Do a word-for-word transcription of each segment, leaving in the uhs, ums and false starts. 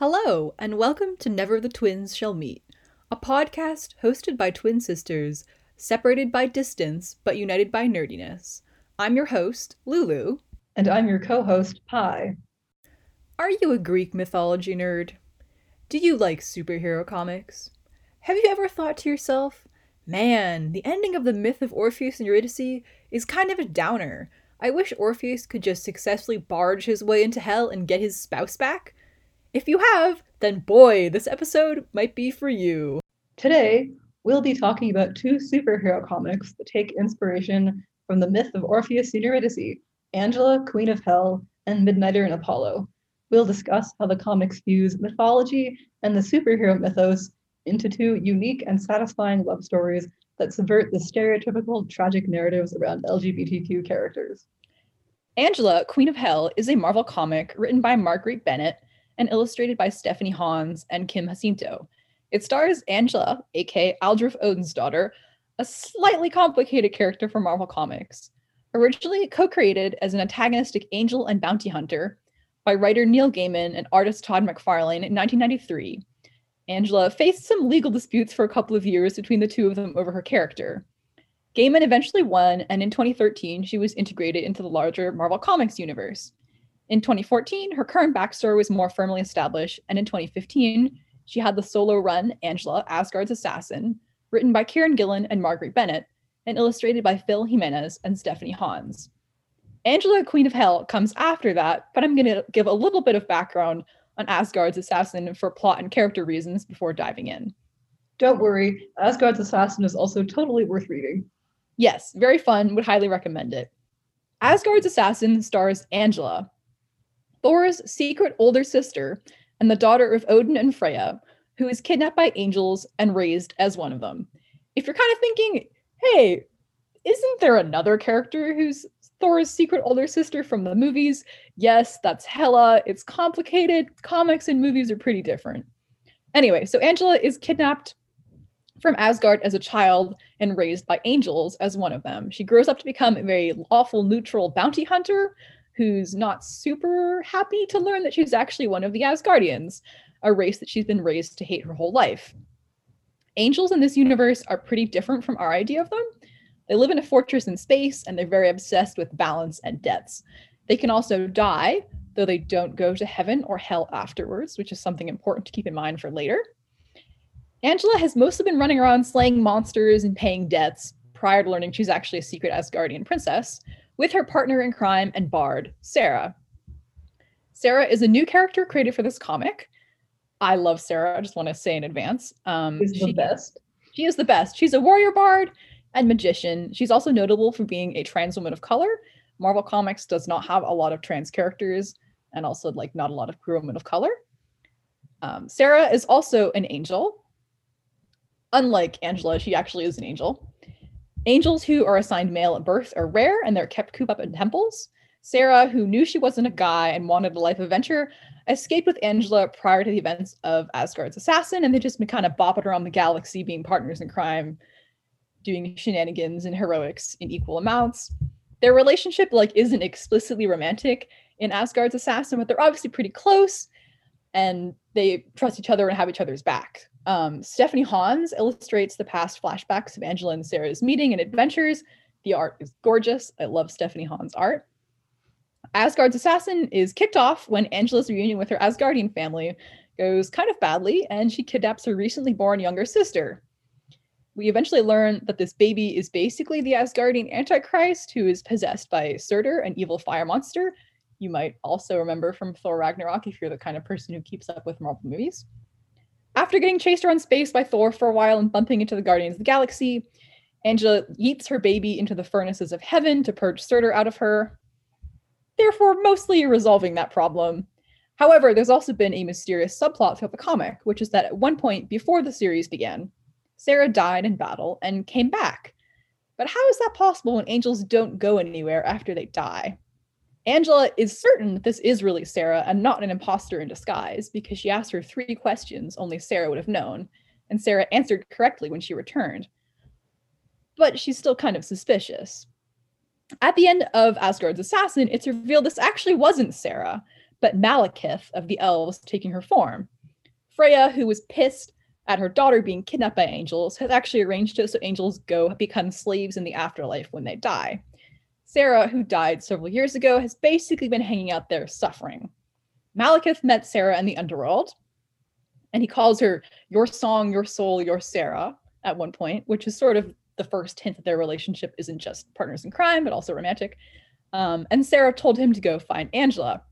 Hello, and welcome to Never the Twins Shall Meet, a podcast hosted by twin sisters, separated by distance, but united by nerdiness. I'm your host, Lulu. And I'm your co-host, Pi. Are you a Greek mythology nerd? Do you like superhero comics? Have you ever thought to yourself, man, the ending of the myth of Orpheus and Eurydice is kind of a downer. I wish Orpheus could just successfully barge his way into hell and get his spouse back? If you have, then boy, this episode might be for you. Today, we'll be talking about two superhero comics that take inspiration from the myth of Orpheus and Eurydice, Angela, Queen of Hell, and Midnighter and Apollo. We'll discuss how the comics fuse mythology and the superhero mythos into two unique and satisfying love stories that subvert the stereotypical tragic narratives around L G B T Q characters. Angela, Queen of Hell is a Marvel comic written by Marguerite Bennett and illustrated by Stephanie Hans and Kim Jacinto. It stars Angela, aka Aldrich Odin's daughter, a slightly complicated character from Marvel Comics. Originally co-created as an antagonistic angel and bounty hunter by writer Neil Gaiman and artist Todd McFarlane in nineteen ninety-three, Angela faced some legal disputes for a couple of years between the two of them over her character. Gaiman eventually won, and in twenty thirteen, she was integrated into the larger Marvel Comics universe. In twenty fourteen, her current backstory was more firmly established, and in twenty fifteen, she had the solo run, Angela, Asgard's Assassin, written by Kieran Gillen and Marguerite Bennett, and illustrated by Phil Jimenez and Stephanie Hans. Angela, Queen of Hell comes after that, but I'm going to give a little bit of background on Asgard's Assassin for plot and character reasons before diving in. Don't worry, Asgard's Assassin is also totally worth reading. Yes, very fun, would highly recommend it. Asgard's Assassin stars Angela, Thor's secret older sister and the daughter of Odin and Freya, who is kidnapped by angels and raised as one of them. If you're kind of thinking, hey, isn't there another character who's Thor's secret older sister from the movies? Yes, that's Hela. It's complicated. Comics and movies are pretty different. Anyway, so Angela is kidnapped from Asgard as a child and raised by angels as one of them. She grows up to become a very lawful, neutral bounty hunter, who's not super happy to learn that she's actually one of the Asgardians, a race that she's been raised to hate her whole life. Angels in this universe are pretty different from our idea of them. They live in a fortress in space, and they're very obsessed with balance and deaths. They can also die, though they don't go to heaven or hell afterwards, which is something important to keep in mind for later. Angela has mostly been running around slaying monsters and paying debts prior to learning she's actually a secret Asgardian princess, with her partner in crime and bard, Sarah. Sarah is a new character created for this comic. I love Sarah, I just want to say in advance. Um, she's the best. She is the best. She's a warrior bard and magician. She's also notable for being a trans woman of color. Marvel Comics does not have a lot of trans characters and also like not a lot of queer women of color. Um, Sarah is also an angel. Unlike Angela, she actually is an angel. Angels who are assigned male at birth are rare, and they're kept cooped up in temples. Sarah, who knew she wasn't a guy and wanted a life of adventure, escaped with Angela prior to the events of Asgard's Assassin, and they've just been kind of bopping around the galaxy, being partners in crime, doing shenanigans and heroics in equal amounts. Their relationship like isn't explicitly romantic in Asgard's Assassin, but they're obviously pretty close, and they trust each other and have each other's back. Um, Stephanie Hans illustrates the past flashbacks of Angela and Sarah's meeting and adventures. The art is gorgeous. I love Stephanie Hans' art. Asgard's Assassin is kicked off when Angela's reunion with her Asgardian family goes kind of badly, and she kidnaps her recently born younger sister. We eventually learn that this baby is basically the Asgardian Antichrist, who is possessed by Surtur, an evil fire monster. You might also remember from Thor Ragnarok if you're the kind of person who keeps up with Marvel movies. After getting chased around space by Thor for a while and bumping into the Guardians of the Galaxy, Angela yeets her baby into the furnaces of heaven to purge Surtur out of her, therefore mostly resolving that problem. However, there's also been a mysterious subplot throughout the comic, which is that at one point before the series began, Sarah died in battle and came back. But how is that possible when angels don't go anywhere after they die? Angela is certain that this is really Sarah and not an imposter in disguise because she asked her three questions only Sarah would have known, and Sarah answered correctly when she returned. But she's still kind of suspicious. At the end of Asgard's Assassin, it's revealed this actually wasn't Sarah, but Malekith of the elves taking her form. Freya, who was pissed at her daughter being kidnapped by angels, has actually arranged it so angels go become slaves in the afterlife when they die. Sarah, who died several years ago, has basically been hanging out there suffering. Malekith met Sarah in the underworld, and he calls her your song, your soul, your Sarah at one point, which is sort of the first hint that their relationship isn't just partners in crime, but also romantic. Um, and Sarah told him to go find Angela.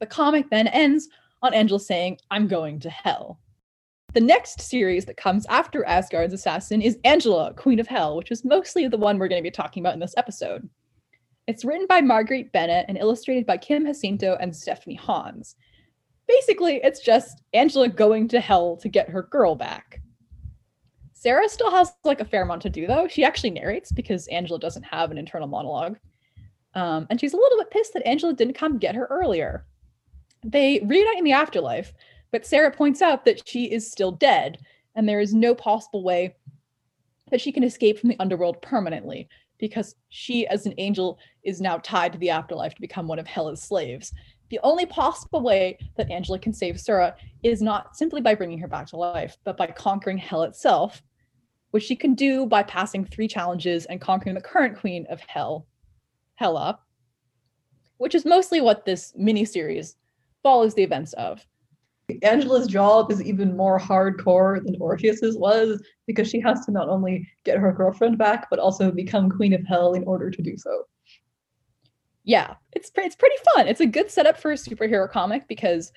The comic then ends on Angela saying, I'm going to hell. The next series that comes after Asgard's Assassin is Angela, Queen of Hell, which is mostly the one we're going to be talking about in this episode. It's written by Marguerite Bennett and illustrated by Kim Jacinto and Stephanie Hans. Basically, it's just Angela going to hell to get her girl back. Sarah still has like a fair amount to do, though. She actually narrates because Angela doesn't have an internal monologue. Um, and she's a little bit pissed that Angela didn't come get her earlier. They reunite in the afterlife, but Sarah points out that she is still dead, and there is no possible way that she can escape from the underworld permanently, because she, as an angel, is now tied to the afterlife to become one of Hela's slaves. The only possible way that Angela can save Sarah is not simply by bringing her back to life, but by conquering Hell itself, which she can do by passing three challenges and conquering the current queen of Hell, Hela, which is mostly what this miniseries follows the events of. Angela's job is even more hardcore than Orpheus's was, because she has to not only get her girlfriend back, but also become Queen of Hell in order to do so. Yeah, it's, it's pretty fun. It's a good setup for a superhero comic because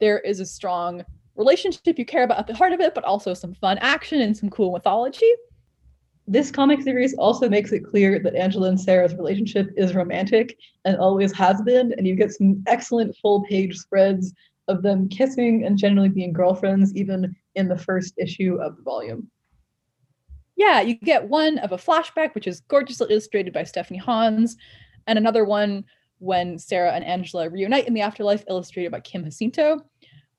there is a strong relationship you care about at the heart of it, but also some fun action and some cool mythology. This comic series also makes it clear that Angela and Sarah's relationship is romantic and always has been, and you get some excellent full-page spreads of them kissing and generally being girlfriends, even in the first issue of the volume. Yeah, you get one of a flashback, which is gorgeously illustrated by Stephanie Hans, and another one when Sarah and Angela reunite in the afterlife, illustrated by Kim Jacinto.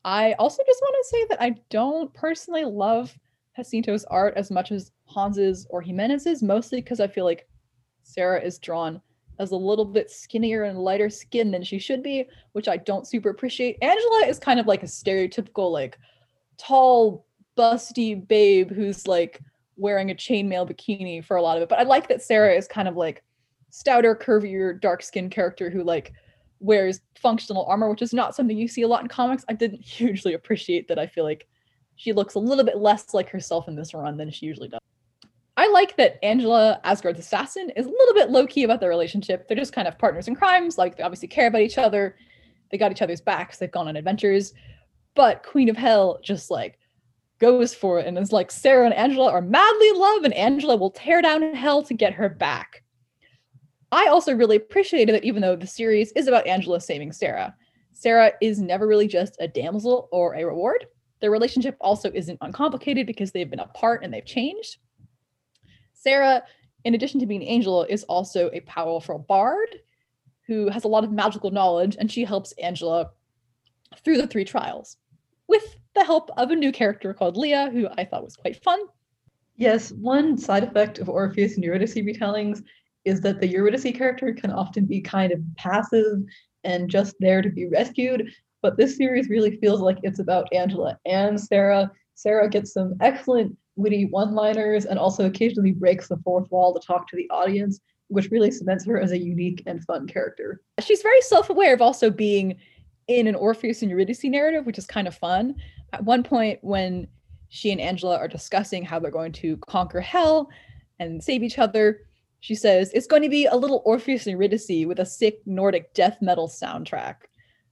I also just want to say that I don't personally love Jacinto's art as much as Hans's or Jimenez's, mostly because I feel like Sarah is drawn as a little bit skinnier and lighter skin than she should be, which I don't super appreciate. Angela is kind of like a stereotypical, like, tall, busty babe who's like wearing a chainmail bikini for a lot of it. But I like that Sarah is kind of like stouter, curvier, dark-skinned character who like wears functional armor, which is not something you see a lot in comics. I didn't hugely appreciate that. I feel like she looks a little bit less like herself in this run than she usually does. I like that Angela, Asgard's assassin, is a little bit low-key about their relationship. They're just kind of partners in crimes. Like, they obviously care about each other. They got each other's backs. They've gone on adventures. But Queen of Hell just, like, goes for it and is like, Sarah and Angela are madly in love, and Angela will tear down Hell to get her back. I also really appreciated that even though the series is about Angela saving Sarah, Sarah is never really just a damsel or a reward. Their relationship also isn't uncomplicated because they've been apart and they've changed. Sarah, in addition to being an angel, is also a powerful bard who has a lot of magical knowledge, and she helps Angela through the three trials with the help of a new character called Leah, who I thought was quite fun. Yes, one side effect of Orpheus and Eurydice retellings is that the Eurydice character can often be kind of passive and just there to be rescued, but this series really feels like it's about Angela and Sarah. Sarah gets some excellent witty one-liners and also occasionally breaks the fourth wall to talk to the audience, which really cements her as a unique and fun character. She's very self-aware of also being in an Orpheus and Eurydice narrative, which is kind of fun. At one point when she and Angela are discussing how they're going to conquer Hell and save each other, she says, it's going to be a little Orpheus and Eurydice with a sick Nordic death metal soundtrack.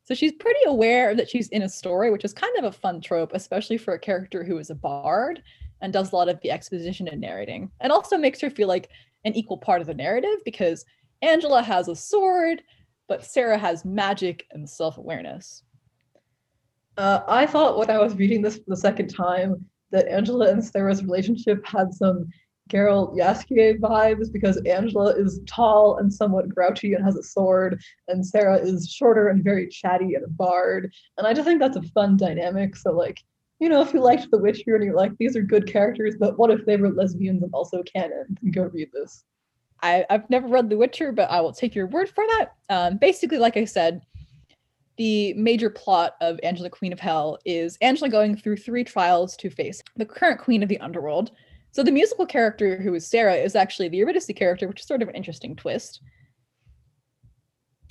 So she's pretty aware that she's in a story, which is kind of a fun trope, especially for a character who is a bard and does a lot of the exposition and narrating. And also makes her feel like an equal part of the narrative, because Angela has a sword, but Sarah has magic and self-awareness. Uh, I thought when I was reading this for the second time that Angela and Sarah's relationship had some Geralt Yaskier vibes, because Angela is tall and somewhat grouchy and has a sword, and Sarah is shorter and very chatty and a bard. And I just think that's a fun dynamic. So, like, you know, if you liked The Witcher and you're like, these are good characters, but what if they were lesbians and also canon? Go read this. I, I've never read The Witcher, but I will take your word for that. Um, basically, like I said, The major plot of Angela, Queen of Hell is Angela going through three trials to face the current queen of the underworld. So the musical character who is Sarah is actually the Eurydice character, which is sort of an interesting twist.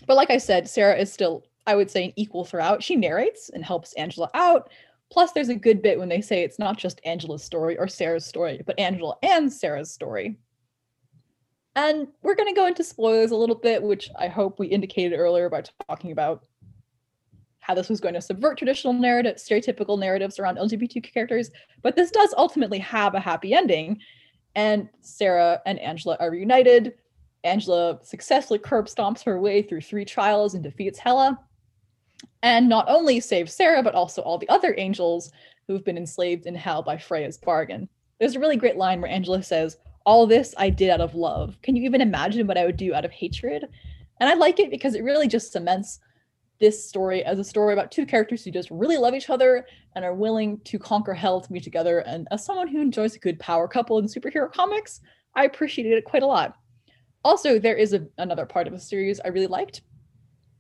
But like I said, Sarah is still, I would say, an equal throughout. She narrates and helps Angela out. Plus, there's a good bit when they say it's not just Angela's story or Sarah's story, but Angela and Sarah's story. And we're going to go into spoilers a little bit, which I hope we indicated earlier by talking about how this was going to subvert traditional narrative, stereotypical narratives around L G B T Q characters. But this does ultimately have a happy ending. And Sarah and Angela are reunited. Angela successfully curb stomps her way through three trials and defeats Hela. And not only saves Sarah, but also all the other angels who've been enslaved in hell by Freya's bargain. There's a really great line where Angela says, "All this I did out of love. Can you even imagine what I would do out of hatred?" And I like it because it really just cements this story as a story about two characters who just really love each other and are willing to conquer hell to be together. And as someone who enjoys a good power couple in superhero comics, I appreciated it quite a lot. Also, there is a, another part of the series I really liked,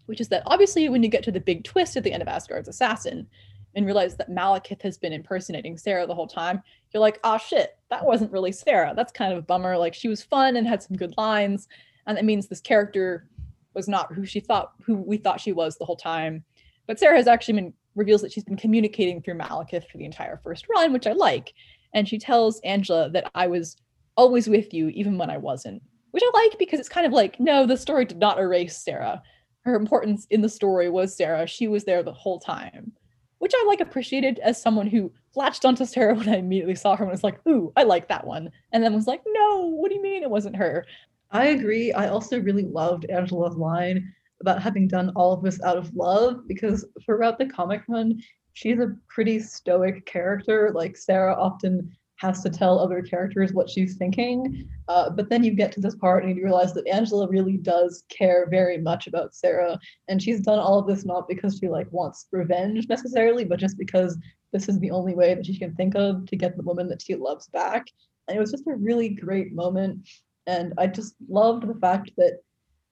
which is that obviously when you get to the big twist at the end of Asgard's Assassin and realize that Malekith has been impersonating Sarah the whole time, you're like, ah, shit, that wasn't really Sarah. That's kind of a bummer. Like, she was fun and had some good lines. And that means this character was not who she thought, who we thought she was the whole time. But Sarah has actually been, reveals that she's been communicating through Malekith for the entire first run, which I like. And she tells Angela that I was always with you, even when I wasn't, which I like because it's kind of like, no, the story did not erase Sarah. Her importance in the story was Sarah. She was there the whole time, which I like appreciated as someone who latched onto Sarah when I immediately saw her and was like, ooh, I like that one. And then was like, no, what do you mean it wasn't her? I agree. I also really loved Angela's line about having done all of this out of love, because throughout the comic run, she's a pretty stoic character. Like, Sarah often has to tell other characters what she's thinking. Uh, but then you get to this part and you realize that Angela really does care very much about Sarah. And she's done all of this not because she like wants revenge necessarily, but just because this is the only way that she can think of to get the woman that she loves back. And it was just a really great moment. And I just loved the fact that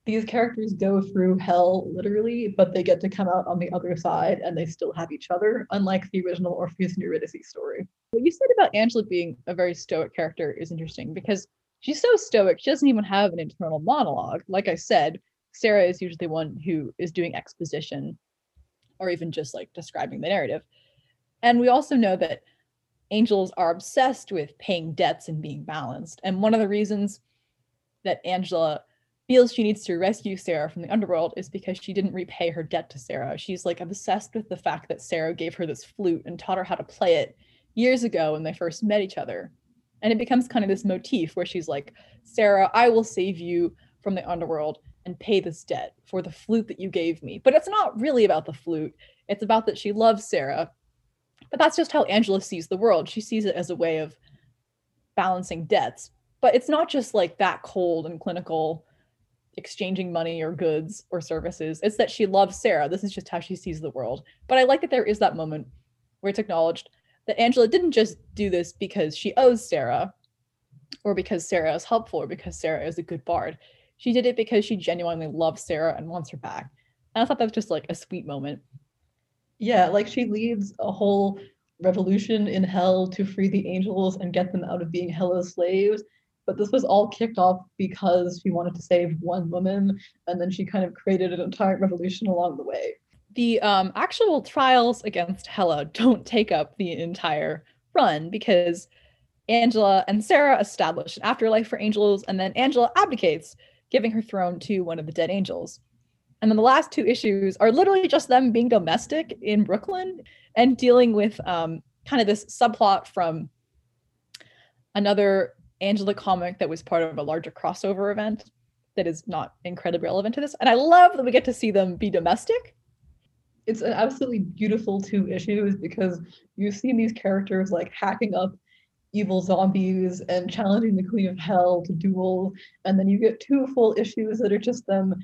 these characters go through hell literally, but they get to come out on the other side and they still have each other, unlike the original Orpheus and Eurydice story. What you said about Angela being a very stoic character is interesting because she's so stoic, she doesn't even have an internal monologue. Like I said, Sarah is usually one who is doing exposition or even just like describing the narrative. And we also know that angels are obsessed with paying debts and being balanced. And one of the reasons that Angela feels she needs to rescue Sarah from the underworld is because she didn't repay her debt to Sarah. She's like obsessed with the fact that Sarah gave her this flute and taught her how to play it years ago when they first met each other. And it becomes kind of this motif where she's like, Sarah, I will save you from the underworld and pay this debt for the flute that you gave me. But it's not really about the flute. It's about that she loves Sarah. But that's just how Angela sees the world. She sees it as a way of balancing debts. But it's not just like that cold and clinical, exchanging money or goods or services. It's that she loves Sarah. This is just how she sees the world. But I like that there is that moment where it's acknowledged that Angela didn't just do this because she owes Sarah or because Sarah is helpful or because Sarah is a good bard. She did it because she genuinely loves Sarah and wants her back. And I thought that was just like a sweet moment. Yeah, like she leads a whole revolution in hell to free the angels and get them out of being Hela's slaves. But this was all kicked off because she wanted to save one woman, and then she kind of created an entire revolution along the way. The um, actual trials against Hela don't take up the entire run because Angela and Sarah establish an afterlife for angels, and then Angela abdicates, giving her throne to one of the dead angels. And then the last two issues are literally just them being domestic in Brooklyn and dealing with um, kind of this subplot from another Angela comic that was part of a larger crossover event that is not incredibly relevant to this. And I love that we get to see them be domestic. It's an absolutely beautiful two issues because you've seen these characters like hacking up evil zombies and challenging the Queen of Hell to duel. And then you get two full issues that are just them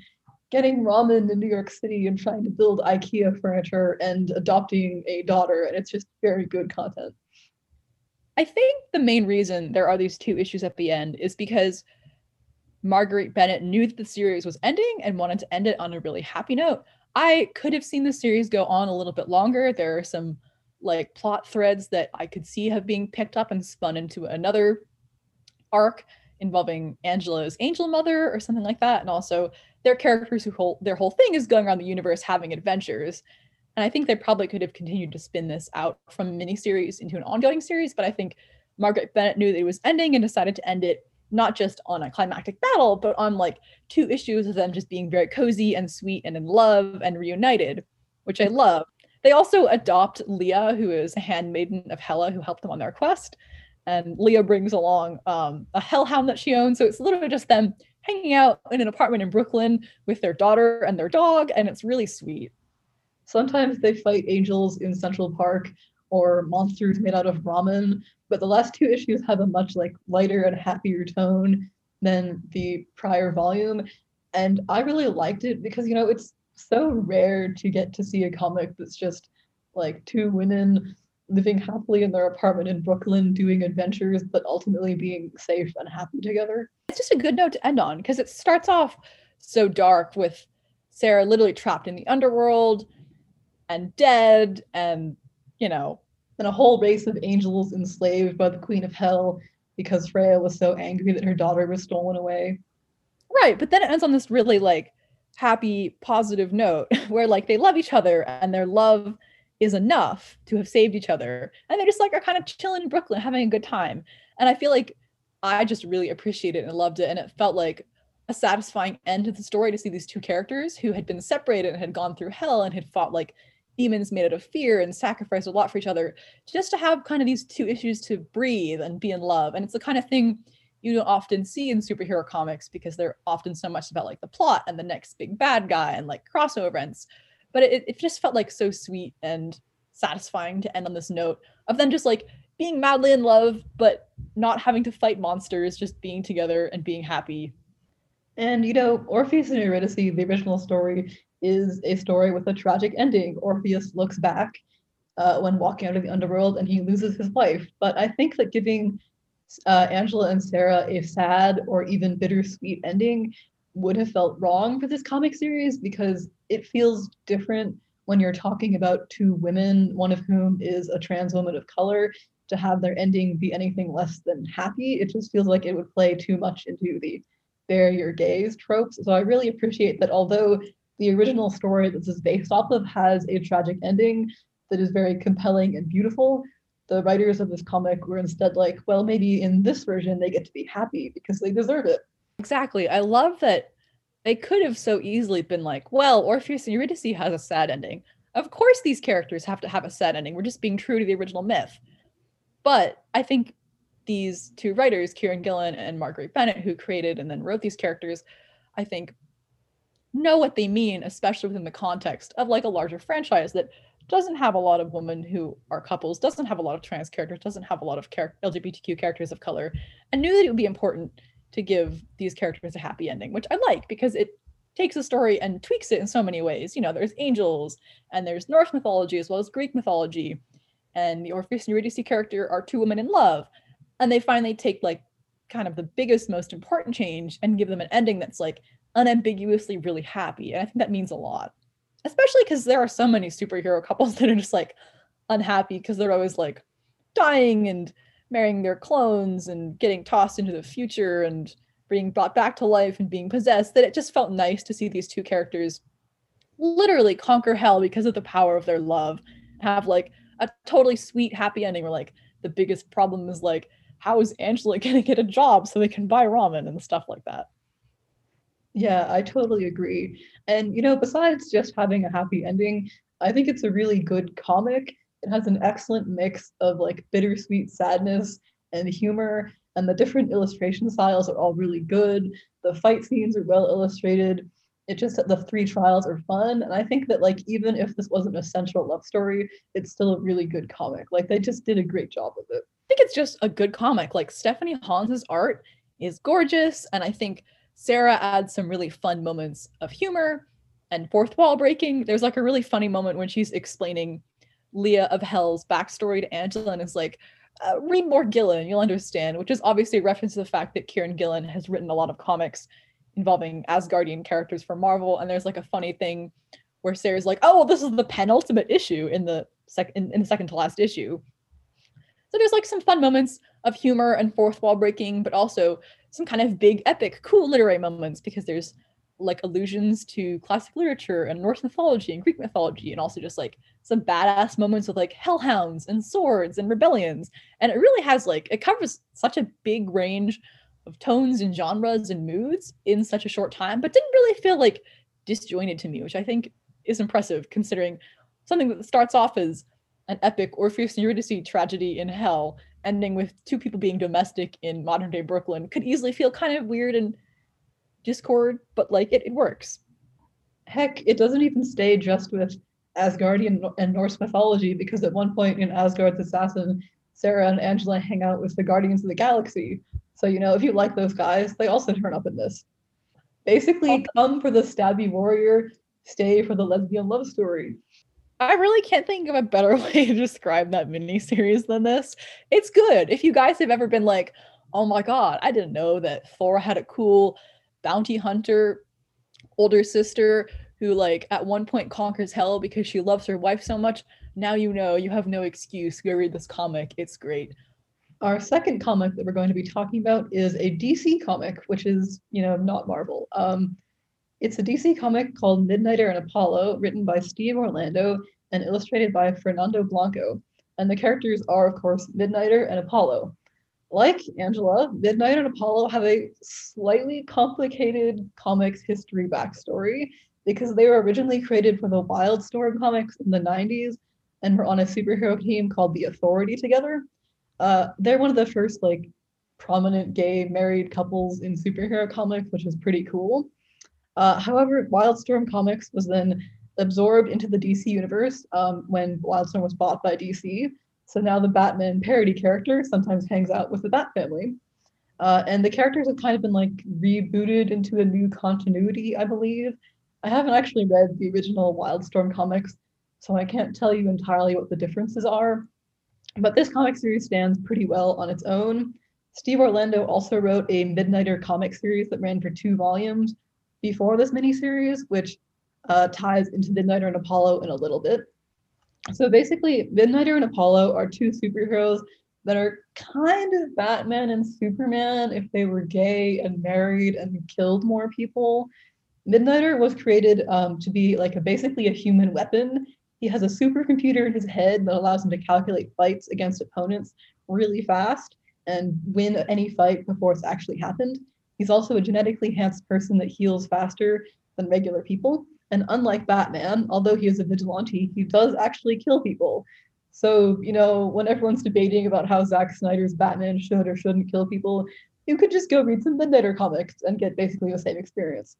getting ramen in New York City and trying to build IKEA furniture and adopting a daughter. And it's just very good content. I think the main reason there are these two issues at the end is because Marguerite Bennett knew that the series was ending and wanted to end it on a really happy note. I could have seen the series go on a little bit longer. There are some like plot threads that I could see have being picked up and spun into another arc involving Angela's angel mother or something like that. And also their characters who whole, their whole thing is going around the universe having adventures. And I think they probably could have continued to spin this out from a miniseries into an ongoing series. But I think Marguerite Bennett knew that it was ending and decided to end it not just on a climactic battle, but on like two issues of them just being very cozy and sweet and in love and reunited, which I love. They also adopt Leah, who is a handmaiden of Hela, who helped them on their quest. And Leah brings along um, a hellhound that she owns. So it's literally just them hanging out in an apartment in Brooklyn with their daughter and their dog. And it's really sweet. Sometimes they fight angels in Central Park or monsters made out of ramen. But the last two issues have a much like lighter and happier tone than the prior volume. And I really liked it because, you know, it's so rare to get to see a comic that's just like two women living happily in their apartment in Brooklyn doing adventures, but ultimately being safe and happy together. It's just a good note to end on because it starts off so dark with Sarah literally trapped in the underworld and dead and, you know, and a whole race of angels enslaved by the Queen of Hell because Freya was so angry that her daughter was stolen away. Right, but then it ends on this really like happy, positive note where like they love each other and their love is enough to have saved each other. And they're just like are kind of chilling in Brooklyn, having a good time. And I feel like I just really appreciated it and loved it. And it felt like a satisfying end to the story to see these two characters who had been separated and had gone through hell and had fought like demons made out of fear and sacrificed a lot for each other, just to have kind of these two issues to breathe and be in love. And it's the kind of thing you don't often see in superhero comics because they're often so much about like the plot and the next big bad guy and like crossover events. But it, it just felt like so sweet and satisfying to end on this note of them just like being madly in love, but not having to fight monsters, just being together and being happy. And, you know, Orpheus and Eurydice, the original story, is a story with a tragic ending. Orpheus looks back uh, when walking out of the underworld and he loses his wife. But I think that giving uh, Angela and Sarah a sad or even bittersweet ending would have felt wrong for this comic series because it feels different when you're talking about two women, one of whom is a trans woman of color, to have their ending be anything less than happy. It just feels like it would play too much into the "they're your gays" tropes. So I really appreciate that although the original story that this is based off of has a tragic ending that is very compelling and beautiful, the writers of this comic were instead like, well, maybe in this version they get to be happy because they deserve it. Exactly. I love that they could have so easily been like, well, Orpheus and Eurydice has a sad ending. Of course these characters have to have a sad ending. We're just being true to the original myth. But I think these two writers, Kieran Gillen and Marguerite Bennett, who created and then wrote these characters, I think know what they mean, especially within the context of like a larger franchise that doesn't have a lot of women who are couples, doesn't have a lot of trans characters, doesn't have a lot of char- L G B T Q characters of color, and knew that it would be important to give these characters a happy ending, which I like because it takes a story and tweaks it in so many ways. You know, there's angels and there's Norse mythology as well as Greek mythology, and the Orpheus and Eurydice character are two women in love, and they finally take like kind of the biggest, most important change and give them an ending that's like unambiguously really happy. And I think that means a lot, especially because there are so many superhero couples that are just like unhappy because they're always like dying and marrying their clones and getting tossed into the future and being brought back to life and being possessed, that it just felt nice to see these two characters literally conquer hell because of the power of their love, have like a totally sweet, happy ending where like the biggest problem is like, how is Angela going to get a job so they can buy ramen and stuff like that? Yeah, I totally agree. And, you know, besides just having a happy ending, I think it's a really good comic. It has an excellent mix of like bittersweet sadness and humor, and the different illustration styles are all really good. The fight scenes are well illustrated. It just, the three trials are fun. And I think that like, even if this wasn't a central love story, it's still a really good comic. Like they just did a great job with it. I think it's just a good comic. Like Stephanie Hans's art is gorgeous. And I think Sarah adds some really fun moments of humor and fourth wall breaking. There's like a really funny moment when she's explaining Leah of Hell's backstory to Angela and is like, uh, read more Gillen, you'll understand, which is obviously a reference to the fact that Kieran Gillen has written a lot of comics involving Asgardian characters for Marvel. And there's like a funny thing where Sarah's like, oh, well, this is the penultimate issue in the second in, in the second to last issue. So there's like some fun moments of humor and fourth wall breaking, but also some kind of big, epic, cool literary moments, because there's like allusions to classic literature and Norse mythology and Greek mythology, and also just like some badass moments with like hellhounds and swords and rebellions. And it really has like, it covers such a big range of tones and genres and moods in such a short time, but didn't really feel like disjointed to me, which I think is impressive considering something that starts off as an epic Orpheus and Eurydice tragedy in hell, ending with two people being domestic in modern day Brooklyn, could easily feel kind of weird and discord, but like it, it works. Heck, it doesn't even stay just with Asgardian and Norse mythology, because at one point in Asgard's Assassin, Sarah and Angela hang out with the Guardians of the Galaxy. So, you know, if you like those guys, they also turn up in this. Basically, come for the stabby warrior, stay for the lesbian love story. I really can't think of a better way to describe that miniseries than this. It's good. If you guys have ever been like, oh my God, I didn't know that Thor had a cool bounty hunter older sister who like at one point conquers hell because she loves her wife so much, now you know, you have no excuse. Go read this comic. It's great. Our second comic that we're going to be talking about is a D C comic, which is, you know, not Marvel. Um, it's a D C comic called Midnighter and Apollo, written by Steve Orlando and illustrated by Fernando Blanco. And the characters are, of course, Midnighter and Apollo. Like Angela, Midnighter and Apollo have a slightly complicated comics history backstory, because they were originally created for the Wildstorm comics in the nineties and were on a superhero team called the Authority together. Uh, they're one of the first like prominent gay married couples in superhero comics, which is pretty cool. Uh, however, Wildstorm Comics was then absorbed into the D C universe um, when Wildstorm was bought by D C. So now the Batman parody character sometimes hangs out with the Bat family. Uh, and the characters have kind of been like rebooted into a new continuity, I believe. I haven't actually read the original Wildstorm comics, so I can't tell you entirely what the differences are. But this comic series stands pretty well on its own. Steve Orlando also wrote a Midnighter comic series that ran for two volumes before this miniseries, which uh, ties into Midnighter and Apollo in a little bit. So basically, Midnighter and Apollo are two superheroes that are kind of Batman and Superman if they were gay and married and killed more people. Midnighter was created um, to be like a, basically a human weapon. He has a supercomputer in his head that allows him to calculate fights against opponents really fast and win any fight before it's actually happened. He's also a genetically enhanced person that heals faster than regular people. And unlike Batman, although he is a vigilante, he does actually kill people. So, you know, when everyone's debating about how Zack Snyder's Batman should or shouldn't kill people, you could just go read some Midnighter comics and get basically the same experience.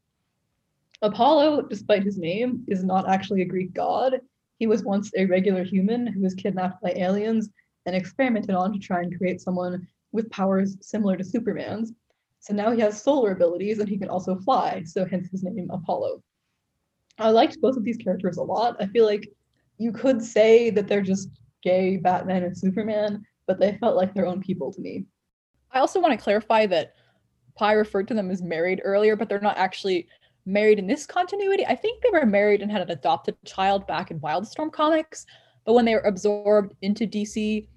Apollo, despite his name, is not actually a Greek god. He was once a regular human who was kidnapped by aliens and experimented on to try and create someone with powers similar to Superman's. So now he has solar abilities and he can also fly, so hence his name Apollo. I liked both of these characters a lot. I feel like you could say that they're just gay Batman and Superman, but they felt like their own people to me. I also want to clarify that Pi referred to them as married earlier, but they're not actually married in this continuity. I think they were married and had an adopted child back in Wildstorm comics, but when they were absorbed into D C,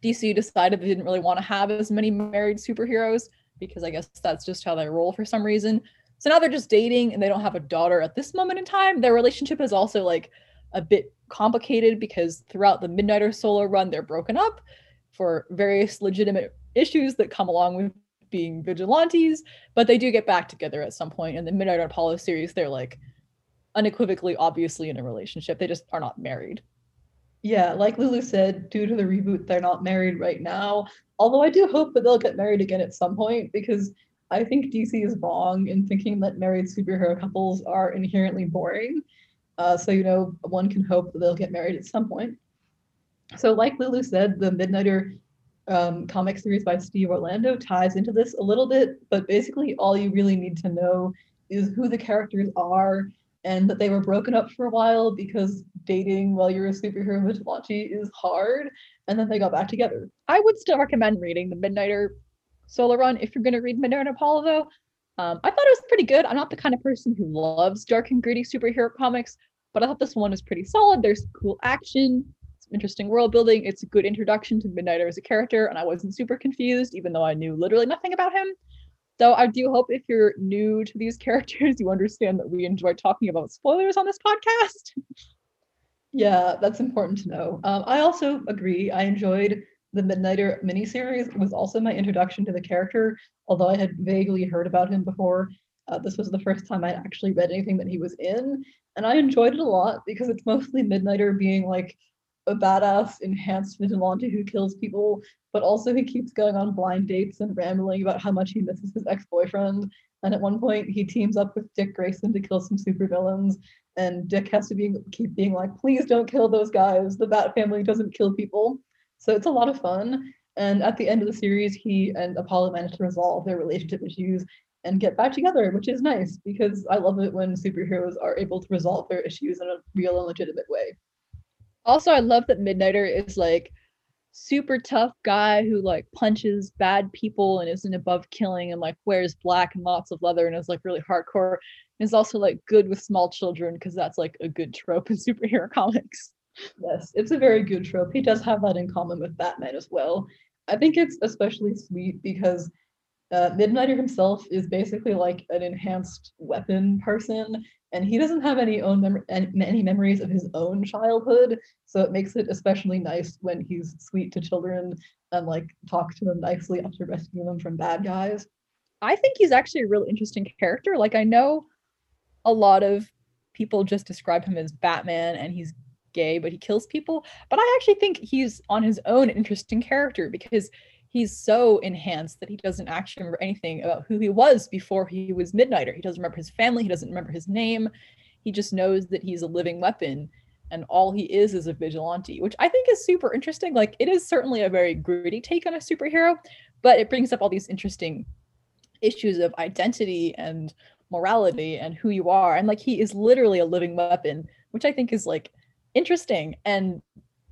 D C decided they didn't really want to have as many married superheroes, because I guess that's just how they roll for some reason. So now they're just dating and they don't have a daughter at this moment in time. Their relationship is also like a bit complicated, because throughout the Midnighter solo run, they're broken up for various legitimate issues that come along with being vigilantes, but they do get back together at some point. In the Midnighter and Apollo series, they're like unequivocally, obviously in a relationship. They just are not married. Yeah, like Lulu said, due to the reboot, they're not married right now. Although I do hope that they'll get married again at some point, because I think D C is wrong in thinking that married superhero couples are inherently boring. Uh, so, you know, one can hope that they'll get married at some point. So like Lulu said, the Midnighter Um, comic series by Steve Orlando ties into this a little bit, but basically all you really need to know is who the characters are and that they were broken up for a while because dating while you're a superhero vigilante is hard, and then they got back together. I would still recommend reading the Midnighter solo run if you're going to read Midnighter and Apollo, though. Um, I thought it was pretty good. I'm not the kind of person who loves dark and gritty superhero comics, but I thought this one was pretty solid. There's cool action, some interesting world building. It's a good introduction to Midnighter as a character, and I wasn't super confused, even though I knew literally nothing about him. So I do hope if you're new to these characters, you understand that we enjoy talking about spoilers on this podcast. Yeah, that's important to know. Um, I also agree. I enjoyed the Midnighter miniseries. It was also my introduction to the character, although I had vaguely heard about him before. Uh, this was the first time I'd actually read anything that he was in, and I enjoyed it a lot because it's mostly Midnighter being like a badass enhanced vigilante who kills people, but also he keeps going on blind dates and rambling about how much he misses his ex-boyfriend. And at one point he teams up with Dick Grayson to kill some supervillains, and Dick has to be keep being like, please don't kill those guys, the Bat family doesn't kill people. So it's a lot of fun. And at the end of the series, he and Apollo manage to resolve their relationship issues and get back together, which is nice because I love it when superheroes are able to resolve their issues in a real and legitimate way. Also, I love that Midnighter is like super tough guy who like punches bad people and isn't above killing and like wears black and lots of leather and is like really hardcore. And is also like good with small children because that's like a good trope in superhero comics. Yes, it's a very good trope. He does have that in common with Batman as well. I think it's especially sweet because uh, Midnighter himself is basically like an enhanced weapon person, and he doesn't have any own mem- any memories of his own childhood, so it makes it especially nice when he's sweet to children and like talks to them nicely after rescuing them from bad guys. I think he's actually a real interesting character. Like, I know a lot of people just describe him as Batman and he's gay, but he kills people. But I actually think he's on his own an interesting character because he's so enhanced that he doesn't actually remember anything about who he was before he was Midnighter. He doesn't remember his family. He doesn't remember his name. He just knows that he's a living weapon and all he is is a vigilante, which I think is super interesting. Like, it is certainly a very gritty take on a superhero, but it brings up all these interesting issues of identity and morality and who you are. And like, he is literally a living weapon, which I think is like interesting and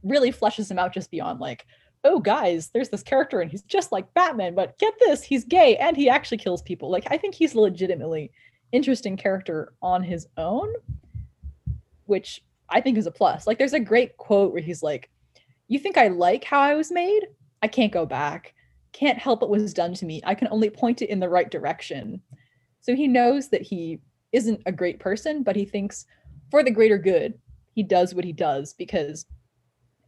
really fleshes him out just beyond like, oh guys, there's this character and he's just like Batman, but get this, he's gay and he actually kills people. Like, I think he's a legitimately interesting character on his own, which I think is a plus. Like, there's a great quote where he's like, you think I like how I was made? I can't go back. Can't help what was done to me. I can only point it in the right direction. So he knows that he isn't a great person, but he thinks for the greater good, he does what he does, because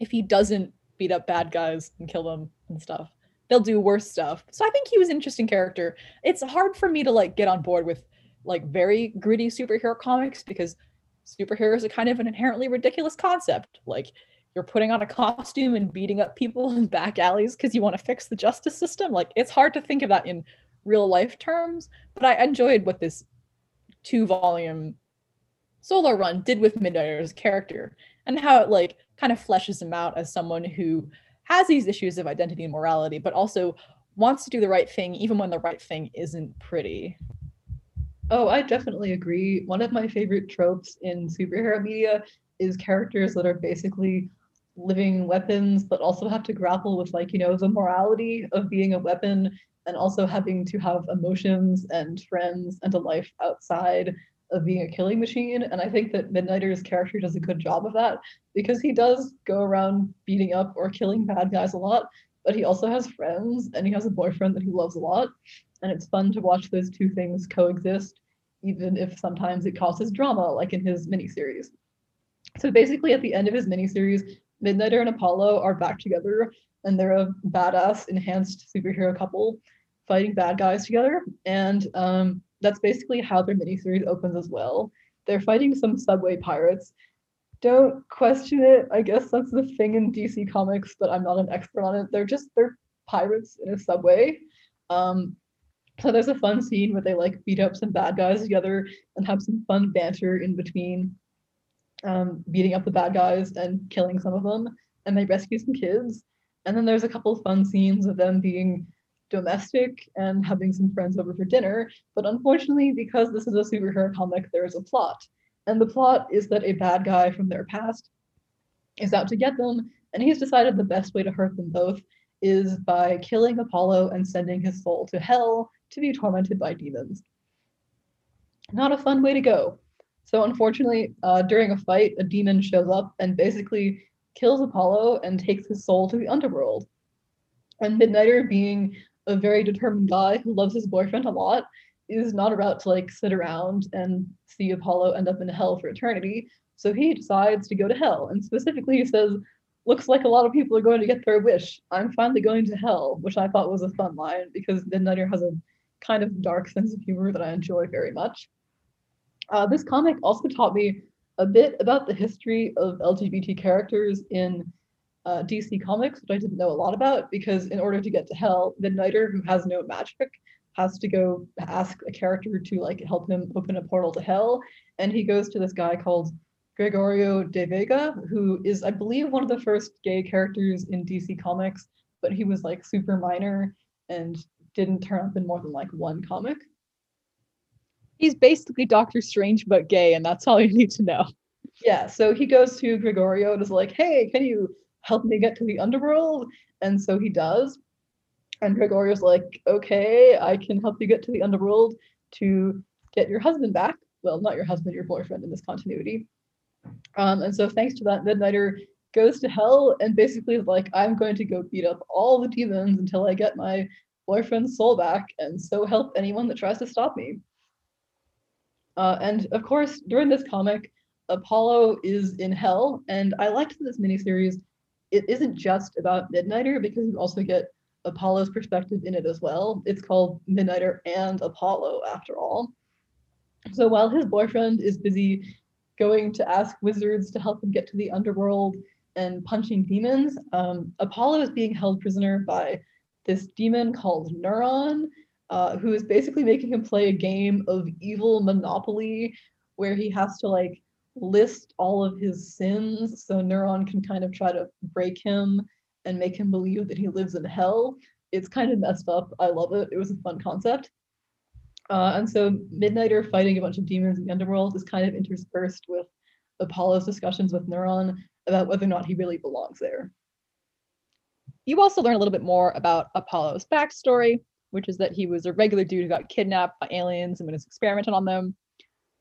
if he doesn't beat up bad guys and kill them and stuff, they'll do worse stuff. So I think he was an interesting character. It's hard for me to like get on board with like very gritty superhero comics because superheroes are kind of an inherently ridiculous concept. Like, you're putting on a costume and beating up people in back alleys because you want to fix the justice system. Like, it's hard to think of that in real life terms, but I enjoyed what this two volume solo run did with Midnighter's character and how it like kind of fleshes him out as someone who has these issues of identity and morality, but also wants to do the right thing even when the right thing isn't pretty. Oh, I definitely agree. One of my favorite tropes in superhero media is characters that are basically living weapons, but also have to grapple with like, you know, the morality of being a weapon and also having to have emotions and friends and a life outside of being a killing machine. And I think that Midnighter's character does a good job of that because he does go around beating up or killing bad guys a lot, but he also has friends and he has a boyfriend that he loves a lot. And it's fun to watch those two things coexist, even if sometimes it causes drama, like in his miniseries. So basically at the end of his miniseries, Midnighter and Apollo are back together and they're a badass enhanced superhero couple fighting bad guys together. And um, that's basically how their miniseries opens as well. They're fighting some subway pirates. Don't question it. I guess that's the thing in D C Comics, but I'm not an expert on it. They're just, they're pirates in a subway. Um, so there's a fun scene where they like beat up some bad guys together and have some fun banter in between um, beating up the bad guys and killing some of them. And they rescue some kids. And then there's a couple of fun scenes of them being domestic and having some friends over for dinner. But unfortunately, because this is a superhero comic, there is a plot. And the plot is that a bad guy from their past is out to get them, and he's decided the best way to hurt them both is by killing Apollo and sending his soul to hell to be tormented by demons. not a fun way to go. So unfortunately, uh, during a fight, a demon shows up and basically kills Apollo and takes his soul to the underworld. And Midnighter, being a very determined guy who loves his boyfriend a lot, is not about to like sit around and see Apollo end up in hell for eternity. So he decides to go to hell, and specifically he says, looks like a lot of people are going to get their wish. I'm finally going to hell, which I thought was a fun line because Midnighter has a kind of dark sense of humor that I enjoy very much. Uh, this comic also taught me a bit about the history of L G B T characters in uh, D C Comics, which I didn't know a lot about, because in order to get to hell, Midnighter, who has no magic, has to go ask a character to like help him open a portal to hell. And he goes to this guy called Gregorio De Vega, who is, I believe, one of the first gay characters in D C Comics, but he was like super minor and didn't turn up in more than like one comic. He's basically Doctor Strange, but gay, and that's all you need to know. Yeah, so he goes to Gregorio and is like, hey, can you help me get to the underworld? And so he does. And Gregorio's like, okay, I can help you get to the underworld to get your husband back. Well, not your husband, your boyfriend in this continuity. Um, and so thanks to that, Midnighter goes to hell and basically is like, I'm going to go beat up all the demons until I get my boyfriend's soul back, and so help anyone that tries to stop me. Uh, and of course, during this comic, Apollo is in hell, and I liked this miniseries. It isn't just about Midnighter, because you also get Apollo's perspective in it as well. It's called Midnighter and Apollo, after all. So while his boyfriend is busy going to ask wizards to help him get to the underworld and punching demons, um, Apollo is being held prisoner by this demon called Neuron, uh, who is basically making him play a game of evil Monopoly, where he has to like list all of his sins so Neuron can kind of try to break him and make him believe that he lives in hell. It's kind of messed up. I love it. It was a fun concept. Uh, and so Midnighter fighting a bunch of demons in the underworld is kind of interspersed with Apollo's discussions with Neuron about whether or not he really belongs there. You also learn a little bit more about Apollo's backstory, which is that he was a regular dude who got kidnapped by aliens and was experimenting on them,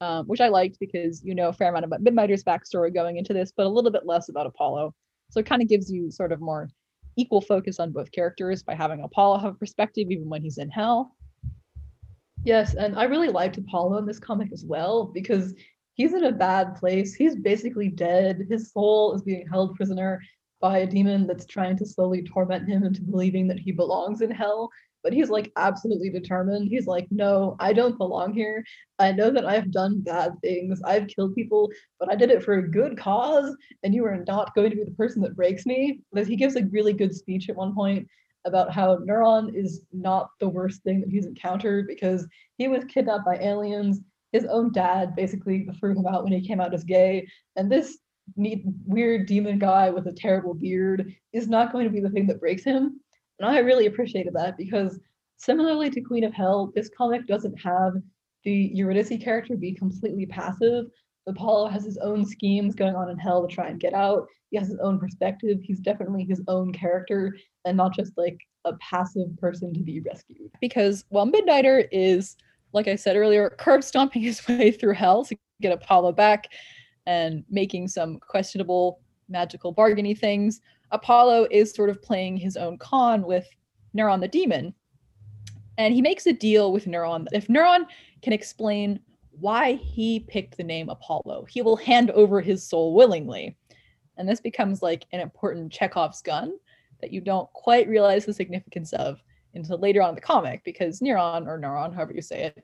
um, which I liked because you know a fair amount about Midnighter's backstory going into this, but a little bit less about Apollo. So it kind of gives you sort of more equal focus on both characters by having Apollo have a perspective even when he's in hell. Yes, and I really liked Apollo in this comic as well, because he's in a bad place. He's basically dead. His soul is being held prisoner by a demon that's trying to slowly torment him into believing that he belongs in hell. But he's like absolutely determined. He's like, no, I don't belong here. I know that I've done bad things. I've killed people, but I did it for a good cause, and you are not going to be the person that breaks me. But he gives a really good speech at one point about how Neuron is not the worst thing that he's encountered, because he was kidnapped by aliens. His own dad basically threw him out when he came out as gay. And this neat, weird demon guy with a terrible beard is not going to be the thing that breaks him. And I really appreciated that, because similarly to Queen of Hell, this comic doesn't have the Eurydice character be completely passive. Apollo has his own schemes going on in hell to try and get out. He has his own perspective. He's definitely his own character and not just like a passive person to be rescued. Because while Midnighter is, like I said earlier, curb stomping his way through hell to get Apollo back and making some questionable magical bargainy things, Apollo is sort of playing his own con with Neuron the demon. And he makes a deal with Neuron that if Neuron can explain why he picked the name Apollo, he will hand over his soul willingly. And this becomes like an important Chekhov's gun that you don't quite realize the significance of until later on in the comic, because Neuron, or Neuron, however you say it,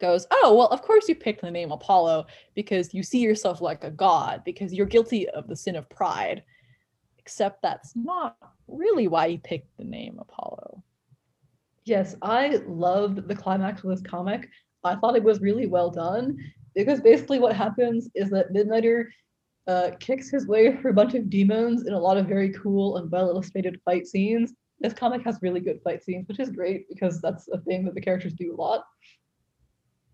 goes, oh, well, of course you picked the name Apollo because you see yourself like a god, because you're guilty of the sin of pride. Except that's not really why he picked the name Apollo. Yes, I loved the climax of this comic. I thought it was really well done, because basically what happens is that Midnighter uh, kicks his way through a bunch of demons in a lot of very cool and well-illustrated fight scenes. This comic has really good fight scenes, which is great because that's a thing that the characters do a lot.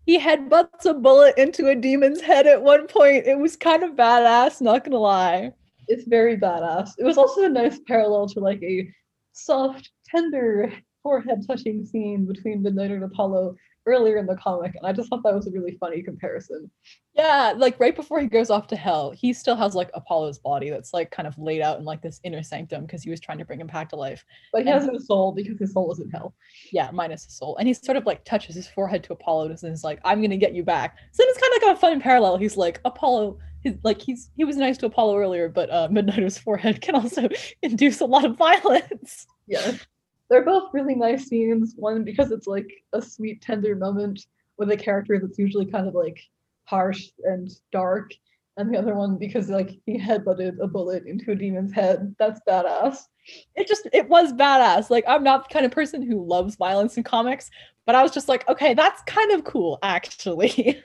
He headbutts a bullet into a demon's head at one point. It was kind of badass, not gonna lie. It's very badass. It was also a nice parallel to like a soft, tender forehead-touching scene between Midnighter and Apollo earlier in the comic, and I just thought that was a really funny comparison. Yeah, like right before he goes off to hell, he still has like Apollo's body that's like kind of laid out in like this inner sanctum because he was trying to bring him back to life. But he and, has no soul because his soul is in hell. Yeah, minus his soul. And he sort of like touches his forehead to Apollo and is like, I'm gonna get you back. So then it's kind of like a fun parallel. He's like, Apollo, his, like he's he was nice to Apollo earlier, but uh, Midnighter's forehead can also induce a lot of violence. Yeah. They're both really nice scenes, one because it's like a sweet, tender moment with a character that's usually kind of like harsh and dark, and the other one because like he headbutted a bullet into a demon's head. That's badass. It just, it was badass. Like, I'm not the kind of person who loves violence in comics, but I was just like, okay, that's kind of cool, actually.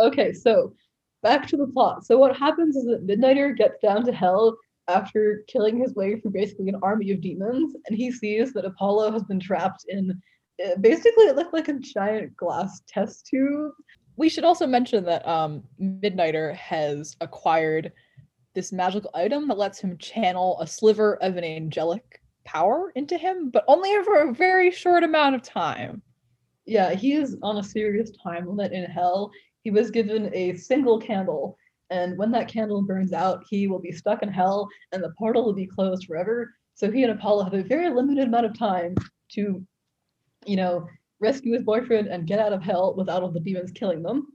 Okay, so back to the plot. So what happens is that Midnighter gets down to hell after killing his way through basically an army of demons, and he sees that Apollo has been trapped in, basically it looked like a giant glass test tube. We should also mention that um, Midnighter has acquired this magical item that lets him channel a sliver of an angelic power into him, but only for a very short amount of time. Yeah, he is on a serious time limit in hell. He was given a single candle, and when that candle burns out, he will be stuck in hell and the portal will be closed forever. So he and Apollo have a very limited amount of time to, you know, rescue his boyfriend and get out of hell without all the demons killing them.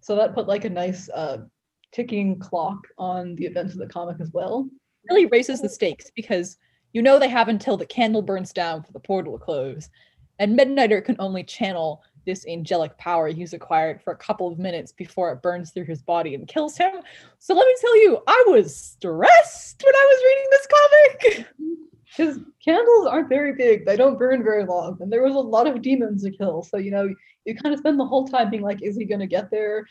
So that put like a nice uh, ticking clock on the events of the comic as well. It really raises the stakes because you know they have until the candle burns down for the portal to close. And Midnighter can only channel this angelic power he's acquired for a couple of minutes before it burns through his body and kills him. So let me tell you, I was stressed when I was reading this comic. Because candles aren't very big. They don't burn very long. And there was a lot of demons to kill. So, you know, you kind of spend the whole time being like, is he going to get there?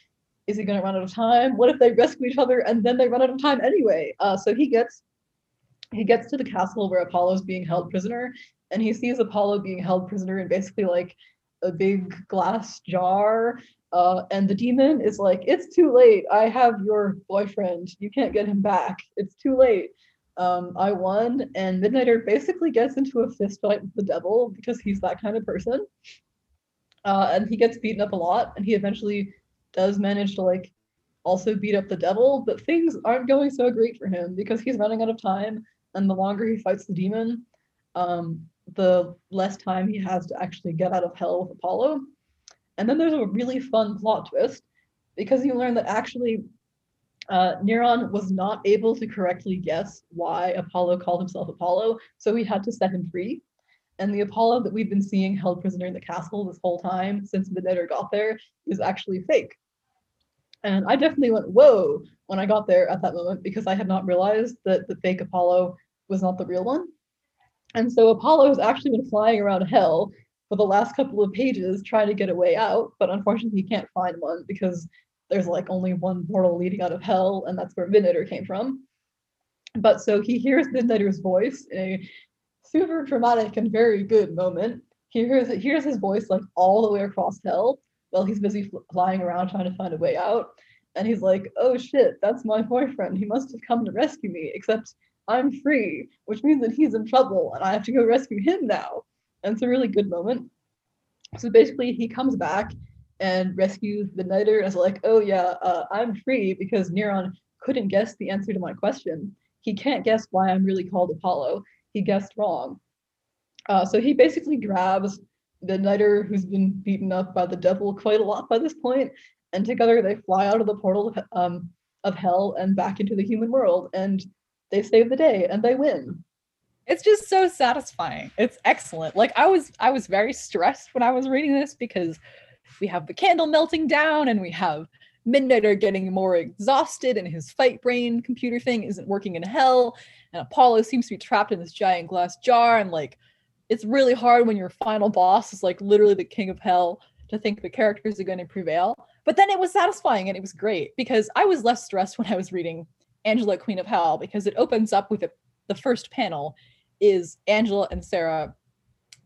Is he going to run out of time? What if they rescue each other and then they run out of time anyway? Uh, so he gets he gets to the castle where Apollo's being held prisoner, and he sees Apollo being held prisoner in basically like a big glass jar, uh, and the demon is like, it's too late, I have your boyfriend, you can't get him back, it's too late, um, I won. And Midnighter basically gets into a fist fight with the devil because he's that kind of person, uh, and he gets beaten up a lot, and he eventually does manage to like also beat up the devil, but things aren't going so great for him because he's running out of time, and the longer he fights the demon, um, the less time he has to actually get out of hell with Apollo. And then there's a really fun plot twist because you learn that actually uh, Neron was not able to correctly guess why Apollo called himself Apollo, so he had to set him free. And the Apollo that we've been seeing held prisoner in the castle this whole time since Midnighter got there is actually fake. And I definitely went, whoa, when I got there at that moment because I had not realized that the fake Apollo was not the real one. And so Apollo has actually been flying around hell for the last couple of pages trying to get a way out, but unfortunately he can't find one because there's like only one portal leading out of hell, and that's where Midnighter came from. But so he hears Midnighter's voice in a super dramatic and very good moment. He hears, he hears his voice like all the way across hell while he's busy fl- flying around trying to find a way out. And he's like, oh shit, that's my boyfriend. He must have come to rescue me, except I'm free, which means that he's in trouble and I have to go rescue him now. And it's a really good moment. So basically he comes back and rescues Midnighter and is like, oh yeah, uh, I'm free because Neron couldn't guess the answer to my question. He can't guess why I'm really called Apollo. He guessed wrong. Uh, so he basically grabs Midnighter, who's been beaten up by the devil quite a lot by this point, and together they fly out of the portal um, of hell and back into the human world. And they save the day and they win. It's just so satisfying. It's excellent. Like I was, I was very stressed when I was reading this because we have the candle melting down and we have Midnighter getting more exhausted and his fight brain computer thing isn't working in hell. And Apollo seems to be trapped in this giant glass jar. And like, it's really hard when your final boss is like literally the king of hell to think the characters are going to prevail. But then it was satisfying and it was great because I was less stressed when I was reading Angela, Queen of Hell, because it opens up with a, the first panel is Angela and Sarah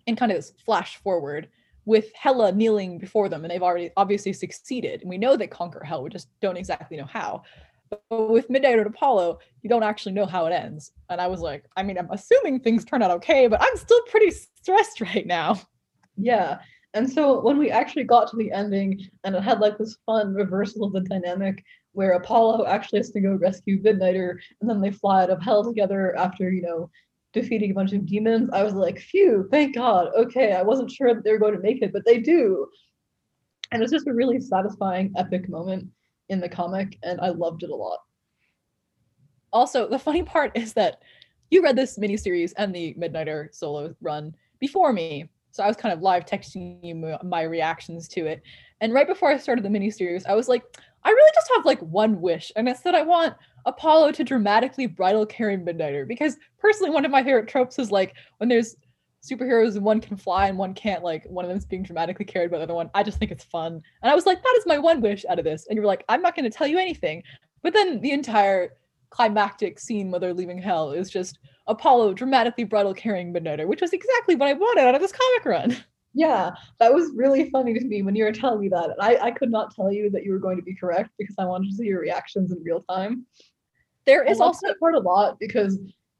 in kind of this flash forward with Hela kneeling before them, and they've already obviously succeeded. And we know they conquer hell, we just don't exactly know how. But with Midnight at Apollo, you don't actually know how it ends. And I was like, I mean, I'm assuming things turn out okay, but I'm still pretty stressed right now. Yeah. And so when we actually got to the ending, and it had like this fun reversal of the dynamic where Apollo actually has to go rescue Midnighter, and then they fly out of hell together after, you know, defeating a bunch of demons, I was like, phew, thank God. Okay, I wasn't sure that they were going to make it, but they do. And it's just a really satisfying, epic moment in the comic, and I loved it a lot. Also, the funny part is that you read this miniseries and the Midnighter solo run before me, so I was kind of live texting you my reactions to it. And right before I started the miniseries, I was like, I really just have like one wish, and it's that I want Apollo to dramatically bridle Karen Midnighter, because personally one of my favorite tropes is like when there's superheroes and one can fly and one can't, like one of them's being dramatically carried by the other one. I just think it's fun. And I was like, that is my one wish out of this. And you were like, I'm not going to tell you anything. But then the entire climactic scene where they're leaving hell is just Apollo dramatically bridle carrying Midnighter, which was exactly what I wanted out of this comic run. Yeah, that was really funny to me when you were telling me that. I, I could not tell you that you were going to be correct because I wanted to see your reactions in real time. There is also that part a lot because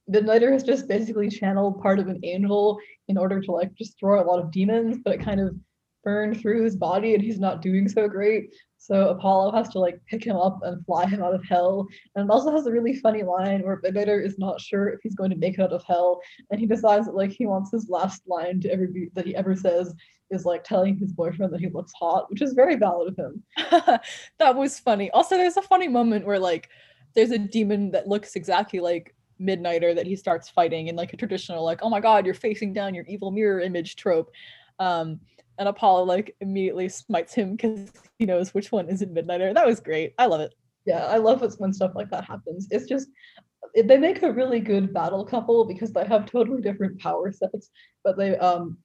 Midnighter has just basically channeled part of an angel in order to like destroy a lot of demons, but it kind of burned through his body and he's not doing so great. So Apollo has to like pick him up and fly him out of hell. And it also has a really funny line where Midnighter is not sure if he's going to make it out of hell. And he decides that like he wants his last line to ever be that he ever says is like telling his boyfriend that he looks hot, which is very valid of him. That was funny. Also, there's a funny moment where like there's a demon that looks exactly like Midnighter that he starts fighting in like a traditional like, oh my god, you're facing down your evil mirror image trope. Um, and Apollo like immediately smites him because he knows which one isn't Midnighter. That was great. I love it. Yeah, I love it when stuff like that happens. It's just, it, they make a really good battle couple because they have totally different power sets, but they um,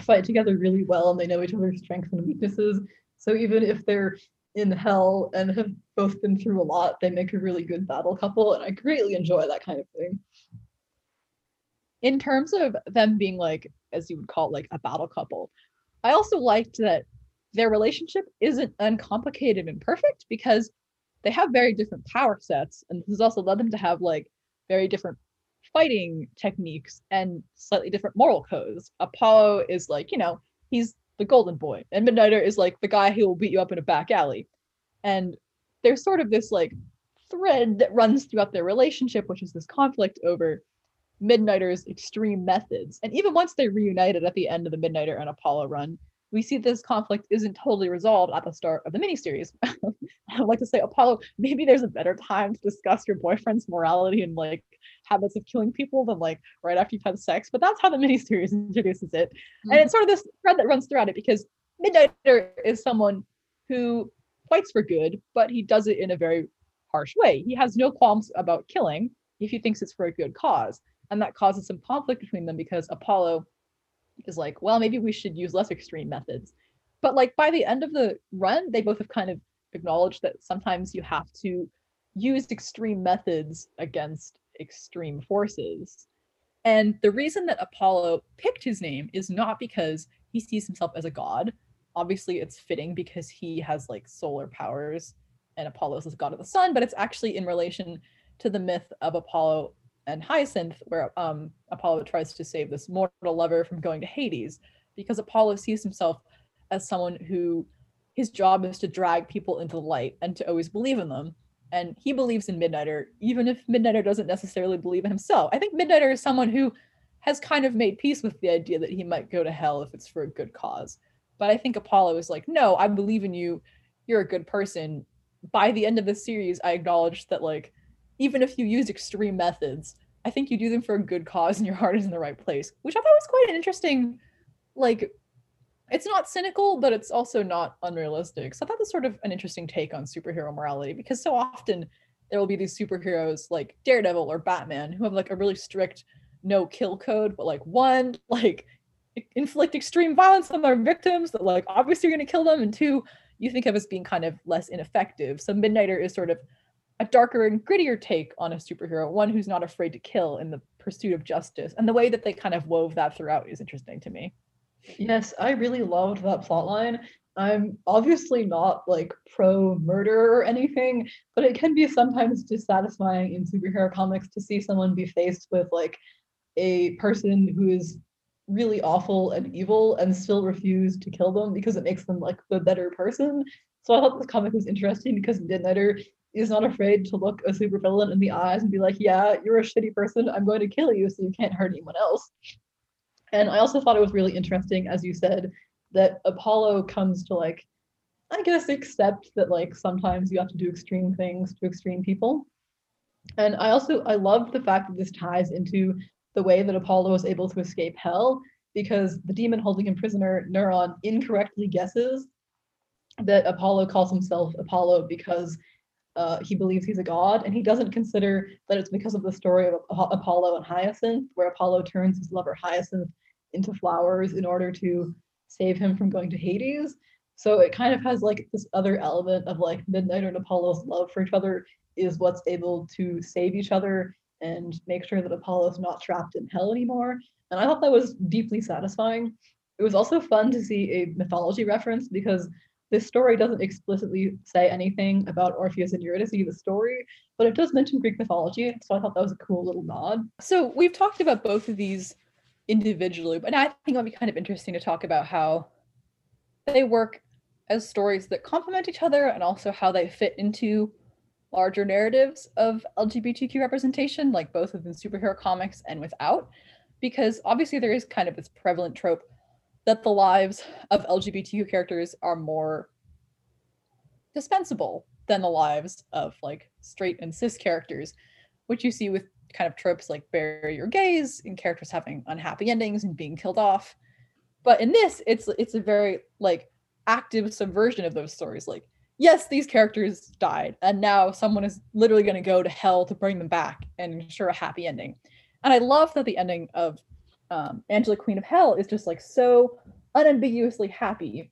fight together really well and they know each other's strengths and weaknesses. So even if they're in hell and have both been through a lot, they make a really good battle couple, and I greatly enjoy that kind of thing. In terms of them being like, as you would call it, like a battle couple, I also liked that their relationship isn't uncomplicated and perfect because they have very different power sets, and this has also led them to have like very different fighting techniques and slightly different moral codes. Apollo is like, you know, he's the golden boy, and Midnighter is like the guy who will beat you up in a back alley. And there's sort of this like thread that runs throughout their relationship, which is this conflict over Midnighter's extreme methods. And even once they're reunited at the end of the Midnighter and Apollo run, we see this conflict isn't totally resolved at the start of the miniseries. I would like to say, Apollo, maybe there's a better time to discuss your boyfriend's morality and like habits of killing people than like right after you've had sex, but that's how the miniseries introduces it. Mm-hmm. And it's sort of this thread that runs throughout it because Midnighter is someone who fights for good, but he does it in a very harsh way. He has no qualms about killing if he thinks it's for a good cause. And that causes some conflict between them because Apollo is like, well, maybe we should use less extreme methods. But like by the end of the run, they both have kind of acknowledged that sometimes you have to use extreme methods against extreme forces. And the reason that Apollo picked his name is not because he sees himself as a god. Obviously, it's fitting because he has like solar powers and Apollo is the god of the sun, but it's actually in relation to the myth of Apollo and Hyacinth, where um, Apollo tries to save this mortal lover from going to Hades, because Apollo sees himself as someone who his job is to drag people into the light and to always believe in them. And he believes in Midnighter, even if Midnighter doesn't necessarily believe in himself. I think Midnighter is someone who has kind of made peace with the idea that he might go to hell if it's for a good cause. But I think Apollo is like, no, I believe in you. You're a good person. By the end of the series, I acknowledged that like, even if you use extreme methods, I think you do them for a good cause and your heart is in the right place, which I thought was quite an interesting, like, it's not cynical, but it's also not unrealistic. So I thought that's sort of an interesting take on superhero morality, because so often there will be these superheroes like Daredevil or Batman who have like a really strict no kill code, but like one, like inflict extreme violence on their victims that like obviously you're going to kill them, and two, you think of as being kind of less ineffective. So Midnighter is sort of a darker and grittier take on a superhero, one who's not afraid to kill in the pursuit of justice. And the way that they kind of wove that throughout is interesting to me. Yes, I really loved that plotline. I'm obviously not like pro murder or anything, but it can be sometimes dissatisfying in superhero comics to see someone be faced with like a person who is really awful and evil and still refuse to kill them because it makes them like the better person. So I thought this comic was interesting because Midnighter Knighter is not afraid to look a supervillain in the eyes and be like, yeah, you're a shitty person. I'm going to kill you so you can't hurt anyone else. And I also thought it was really interesting, as you said, that Apollo comes to like, I guess, accept that like sometimes you have to do extreme things to extreme people. And I also, I love the fact that this ties into the way that Apollo is able to escape hell, because the demon holding him prisoner, Neuron, incorrectly guesses that Apollo calls himself Apollo because uh, he believes he's a god, and he doesn't consider that it's because of the story of Apollo and Hyacinth, where Apollo turns his lover Hyacinth into flowers in order to save him from going to Hades. So it kind of has like this other element of like Midnighter and Apollo's love for each other is what's able to save each other and make sure that Apollo's not trapped in hell anymore. And I thought that was deeply satisfying. It was also fun to see a mythology reference, because this story doesn't explicitly say anything about Orpheus and Eurydice, the story, but it does mention Greek mythology. So I thought that was a cool little nod. So we've talked about both of these individually, but I think it'll be kind of interesting to talk about how they work as stories that complement each other, and also how they fit into larger narratives of L G B T Q representation, like both within superhero comics and without, because obviously there is kind of this prevalent trope that the lives of L G B T Q characters are more dispensable than the lives of like straight and cis characters, which you see with kind of tropes like bury your gays and characters having unhappy endings and being killed off. But in this, it's it's a very like active subversion of those stories. Like, yes, these characters died, and now someone is literally going to go to hell to bring them back and ensure a happy ending. And I love that the ending of um, Angela, Queen of Hell is just like so unambiguously happy.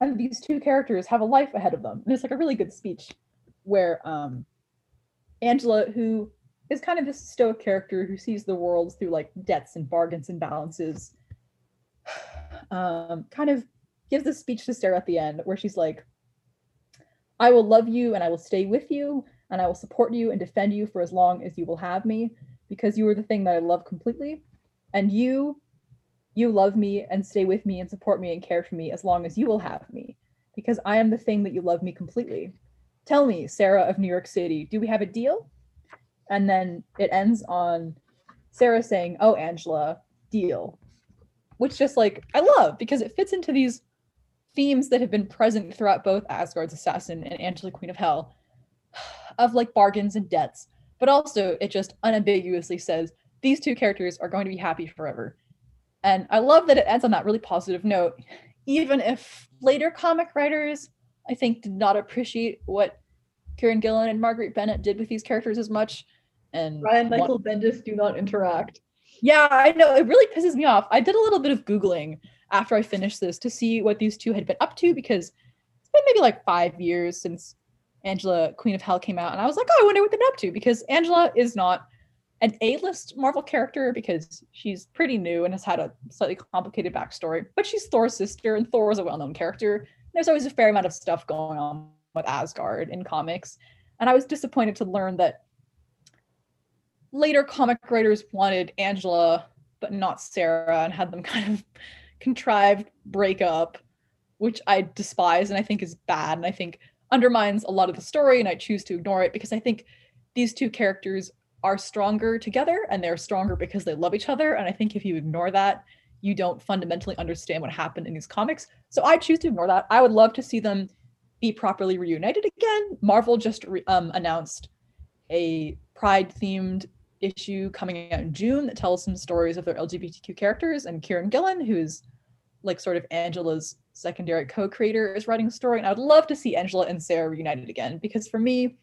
And these two characters have a life ahead of them. And it's like a really good speech where um, Angela, who is kind of this stoic character who sees the world through like debts and bargains and balances, um, kind of gives this speech to Sarah at the end where she's like, I will love you and I will stay with you and I will support you and defend you for as long as you will have me, because you are the thing that I love completely. And you, you love me and stay with me and support me and care for me as long as you will have me, because I am the thing that you love me completely. Tell me, Sarah of New York City, do we have a deal? And then it ends on Sarah saying, oh, Angela, deal, which just like, I love, because it fits into these themes that have been present throughout both Asgard's Assassin and Angela, Queen of Hell, of like bargains and debts, but also it just unambiguously says these two characters are going to be happy forever. And I love that it ends on that really positive note, even if later comic writers, I think, did not appreciate what Kieran Gillen and Marguerite Bennett did with these characters as much. And Brian Michael Bendis do not interact. Yeah, I know, it really pisses me off. I did a little bit of Googling after I finished this to see what these two had been up to, because it's been maybe like five years since Angela, Queen of Hell came out. And I was like, oh, I wonder what they've been up to, because Angela is not an A-list Marvel character because she's pretty new and has had a slightly complicated backstory, but she's Thor's sister and Thor is a well-known character. There's always a fair amount of stuff going on with Asgard in comics. And I was disappointed to learn that later comic writers wanted Angela, but not Sarah, and had them kind of contrived breakup, which I despise and I think is bad, and I think undermines a lot of the story, and I choose to ignore it because I think these two characters are stronger together, and they're stronger because they love each other. And I think if you ignore that, you don't fundamentally understand what happened in these comics. So I choose to ignore that. I would love to see them be properly reunited again. Marvel just re- um, announced a Pride-themed issue coming out in June that tells some stories of their L G B T Q characters, and Kieran Gillen, who's like sort of Angela's secondary co-creator, is writing a story. And I would love to see Angela and Sarah reunited again, because for me,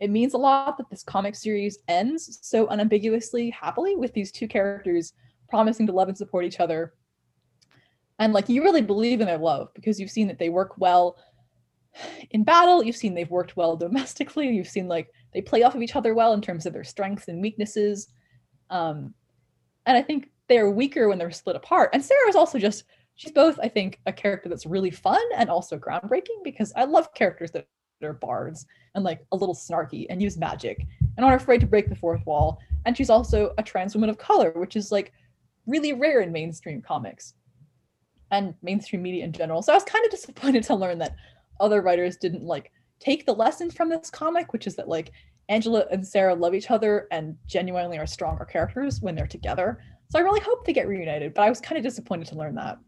it means a lot that this comic series ends so unambiguously happily with these two characters promising to love and support each other. And like, you really believe in their love because you've seen that they work well in battle, you've seen they've worked well domestically, you've seen like they play off of each other well in terms of their strengths and weaknesses. Um, and I think they're weaker when they're split apart. And Sarah's also just, she's both, I think, a character that's really fun and also groundbreaking, because I love characters that are bards and like a little snarky and use magic and aren't afraid to break the fourth wall. And she's also a trans woman of color, which is like really rare in mainstream comics and mainstream media in general. So I was kind of disappointed to learn that other writers didn't like take the lessons from this comic, which is that like Angela and Sarah love each other and genuinely are stronger characters when they're together. So I really hope they get reunited, but I was kind of disappointed to learn that.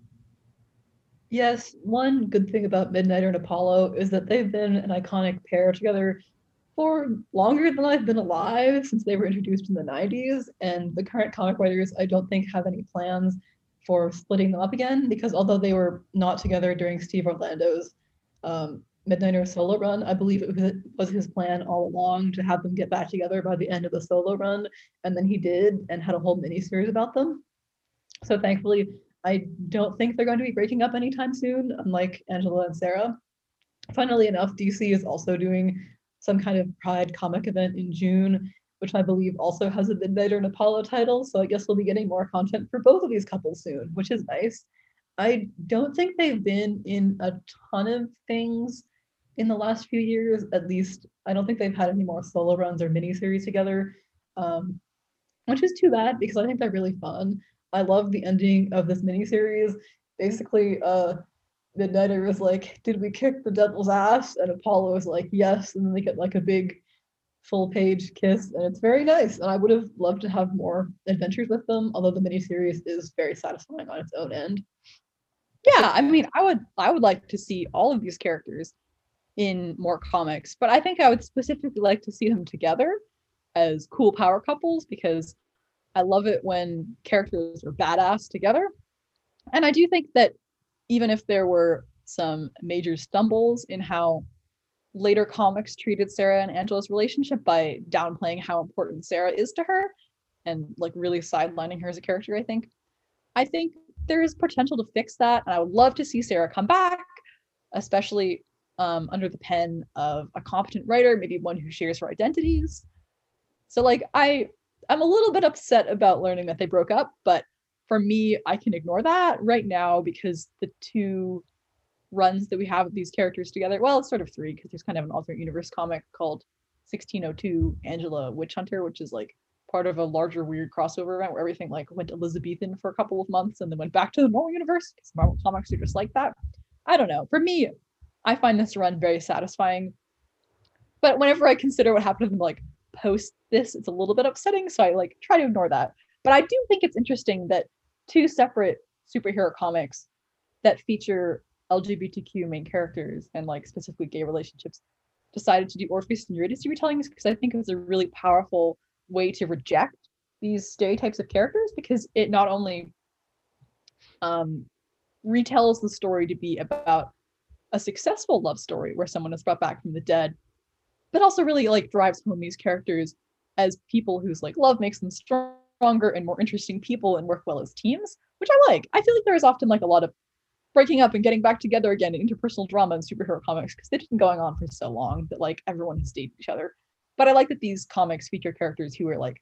Yes, one good thing about Midnighter and Apollo is that they've been an iconic pair together for longer than I've been alive, since they were introduced in the nineties, and the current comic writers, I don't think, have any plans for splitting them up again, because although they were not together during Steve Orlando's um, Midnighter solo run, I believe it was his plan all along to have them get back together by the end of the solo run, and then he did, and had a whole miniseries about them. So thankfully, I don't think they're going to be breaking up anytime soon, unlike Angela and Sarah. Funnily enough, D C is also doing some kind of Pride comic event in June, which I believe also has a Midnighter and Apollo title. So I guess we'll be getting more content for both of these couples soon, which is nice. I don't think they've been in a ton of things in the last few years. At least I don't think they've had any more solo runs or miniseries together, um, which is too bad because I think they're really fun. I love the ending of this miniseries. Basically, uh, Midnighter was like, did we kick the devil's ass? And Apollo was like, yes. And then they get like a big full page kiss. And it's very nice. And I would have loved to have more adventures with them, although the miniseries is very satisfying on its own end. Yeah, I mean, I would, I would like to see all of these characters in more comics, but I think I would specifically like to see them together as cool power couples, because I love it when characters are badass together. And I do think that even if there were some major stumbles in how later comics treated Sarah and Angela's relationship by downplaying how important Sarah is to her and like really sidelining her as a character, I think, I think there is potential to fix that. And I would love to see Sarah come back, especially um, under the pen of a competent writer, maybe one who shares her identities. So like I, I'm a little bit upset about learning that they broke up, but for me, I can ignore that right now because the two runs that we have of these characters together, well, it's sort of three because there's kind of an alternate universe comic called sixteen oh two Angela Witch Hunter, which is like part of a larger weird crossover event where everything like went Elizabethan for a couple of months and then went back to the normal universe because Marvel comics are just like that. I don't know. For me, I find this run very satisfying, but whenever I consider what happened to them, like, post this, it's a little bit upsetting, so I like try to ignore that. But I do think it's interesting that two separate superhero comics that feature L G B T Q main characters and like specifically gay relationships decided to do Orpheus and Eurydice retellings, because I think it's a really powerful way to reject these stereotypes of characters, because it not only um retells the story to be about a successful love story where someone is brought back from the dead, but also really like drives home these characters as people whose like love makes them stronger and more interesting people and work well as teams, which I like. I feel like there is often like a lot of breaking up and getting back together again in interpersonal drama in superhero comics because they've been going on for so long that like everyone has dated each other. But I like that these comics feature characters who are like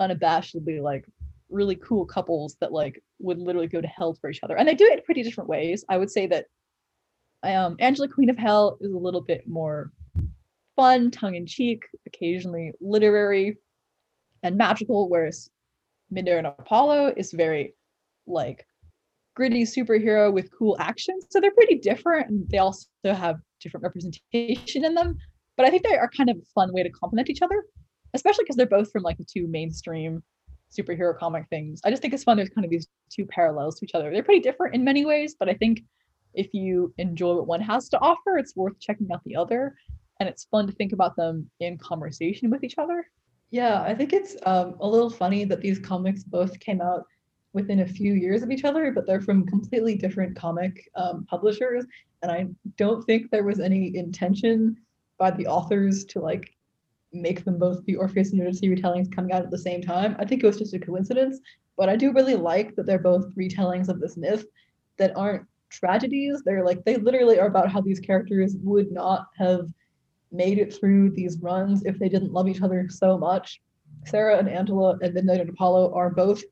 unabashedly like really cool couples that like would literally go to hell for each other. And they do it in pretty different ways. I would say that um, Angela, Queen of Hell, is a little bit more fun, tongue-in-cheek, occasionally literary and magical, whereas Midnighter and Apollo is very like gritty superhero with cool action. So they're pretty different and they also have different representation in them, but I think they are kind of a fun way to complement each other, especially because they're both from like the two mainstream superhero comic things. I just think it's fun there's kind of these two parallels to each other. They're pretty different in many ways, but I think if you enjoy what one has to offer, it's worth checking out the other. And it's fun to think about them in conversation with each other. Yeah, I think it's um, a little funny that these comics both came out within a few years of each other, but they're from completely different comic um, publishers. And I don't think there was any intention by the authors to like make them both the Orpheus and Eurydice retellings coming out at the same time. I think it was just a coincidence, but I do really like that they're both retellings of this myth that aren't tragedies. They're like, they literally are about how these characters would not have made it through these runs if they didn't love each other so much. Sarah and Angela and Midnighter and Apollo are both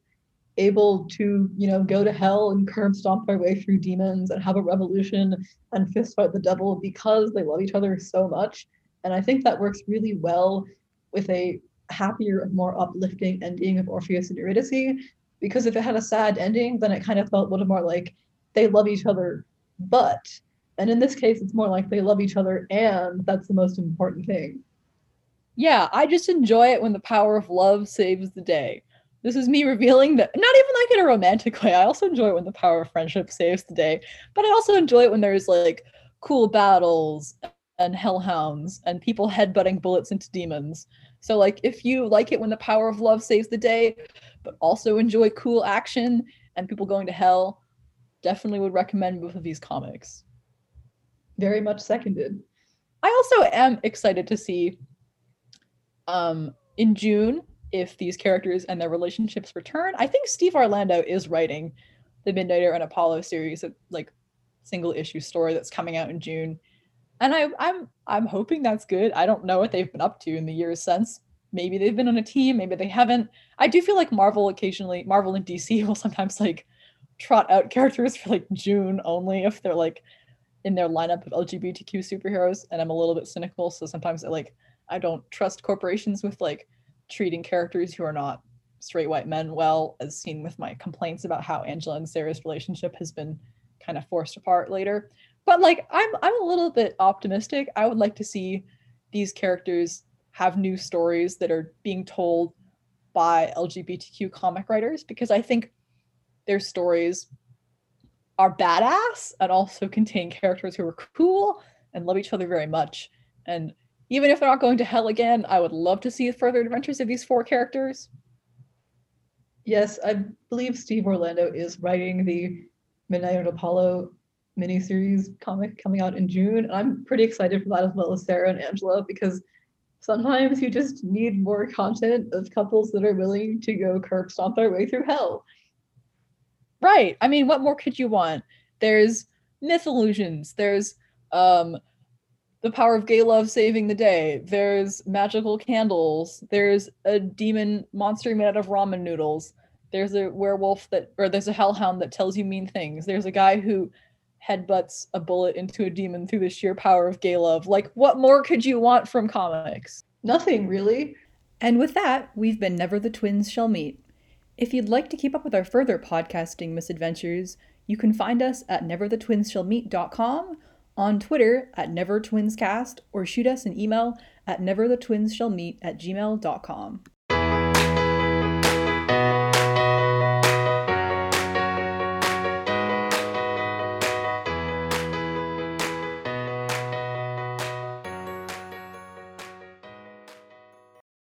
able to, you know, go to hell and curb stomp their way through demons and have a revolution and fist fight the devil because they love each other so much. And I think that works really well with a happier and more uplifting ending of Orpheus and Eurydice, because if it had a sad ending, then it kind of felt a little more like they love each other, but, and in this case, it's more like they love each other, and that's the most important thing. Yeah, I just enjoy it when the power of love saves the day. This is me revealing that, not even like in a romantic way, I also enjoy it when the power of friendship saves the day, but I also enjoy it when there's like cool battles and hellhounds and people headbutting bullets into demons. So like, if you like it when the power of love saves the day, but also enjoy cool action and people going to hell, definitely would recommend both of these comics. Very much seconded. I also am excited to see um, in June if these characters and their relationships return. I think Steve Orlando is writing the Midnighter and Apollo series, a like single issue story that's coming out in June. And I, I'm I'm hoping that's good. I don't know what they've been up to in the years since. Maybe they've been on a team, maybe they haven't. I do feel like Marvel occasionally, Marvel and D C will sometimes like trot out characters for like June only if they're like in their lineup of L G B T Q superheroes, and I'm a little bit cynical, so sometimes I like I don't trust corporations with like treating characters who are not straight white men well, as seen with my complaints about how Angela and Sarah's relationship has been kind of forced apart later. But like I'm I'm a little bit optimistic. I would like to see these characters have new stories that are being told by L G B T Q comic writers, because I think their stories are badass and also contain characters who are cool and love each other very much. And even if they're not going to hell again, I would love to see further adventures of these four characters. Yes, I believe Steve Orlando is writing the Midnight and Apollo miniseries comic coming out in June. And I'm pretty excited for that, as well as Sarah and Angela, because sometimes you just need more content of couples that are willing to go curb stomp their way through hell. Right. I mean, what more could you want? There's myth illusions. There's um, the power of gay love saving the day. There's magical candles. There's a demon monster made out of ramen noodles. There's a werewolf that, or there's a hellhound that tells you mean things. There's a guy who headbutts a bullet into a demon through the sheer power of gay love. Like, what more could you want from comics? Nothing, really. And with that, we've been Never the Twins Shall Meet. If you'd like to keep up with our further podcasting misadventures, you can find us at never the twins shall meet dot com, on Twitter at nevertwinscast, or shoot us an email at neverthetwinsshallmeet at gmail dot com.